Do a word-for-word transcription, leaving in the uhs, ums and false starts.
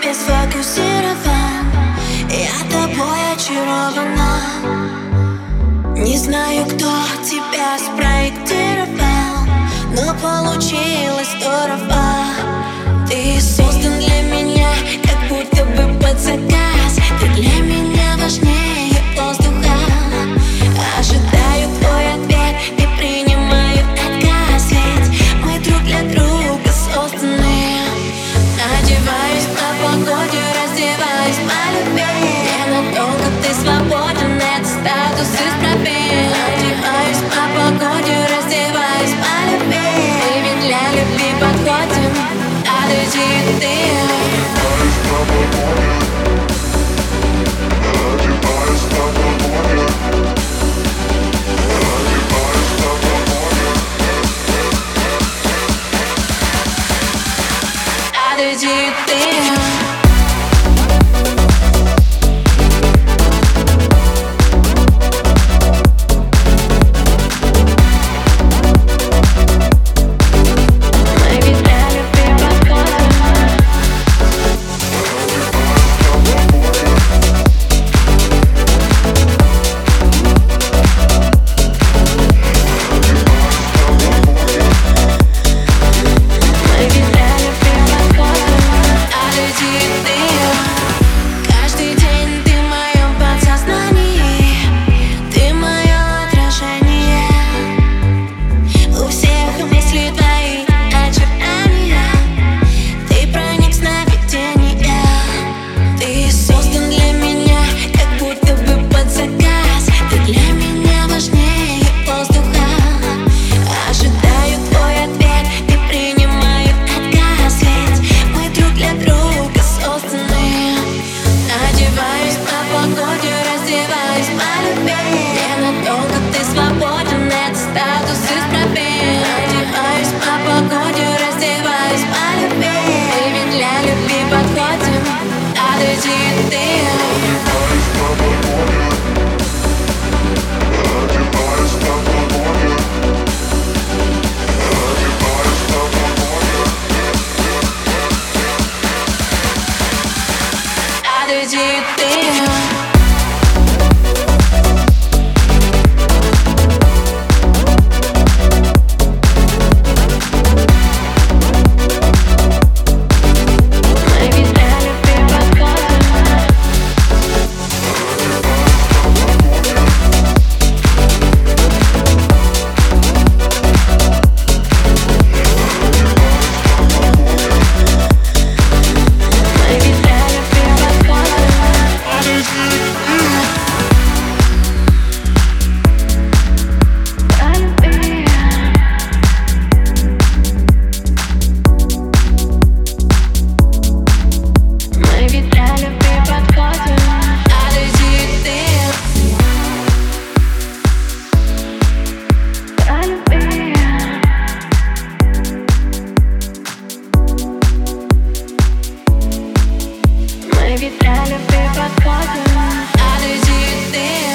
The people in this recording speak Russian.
тебе сфокусирован, я тобой очарована. Не знаю, кто тебя спроектировал, но получилось здорово. Ты создан для меня, как будто бы под заказ. Ты для меня важнее воздуха. Ожидаю твой ответ, не принимаю отказ, ведь мы друг для друга созданы. Одеваюсь по погоде, раздеваюсь по любви. Ненадолго ты свободен, это статус из пробей. Одеваюсь по погоде, раздеваюсь по любви. Мы ведь для любви подходим, а ты ты. Ведь для любви подходим, а ты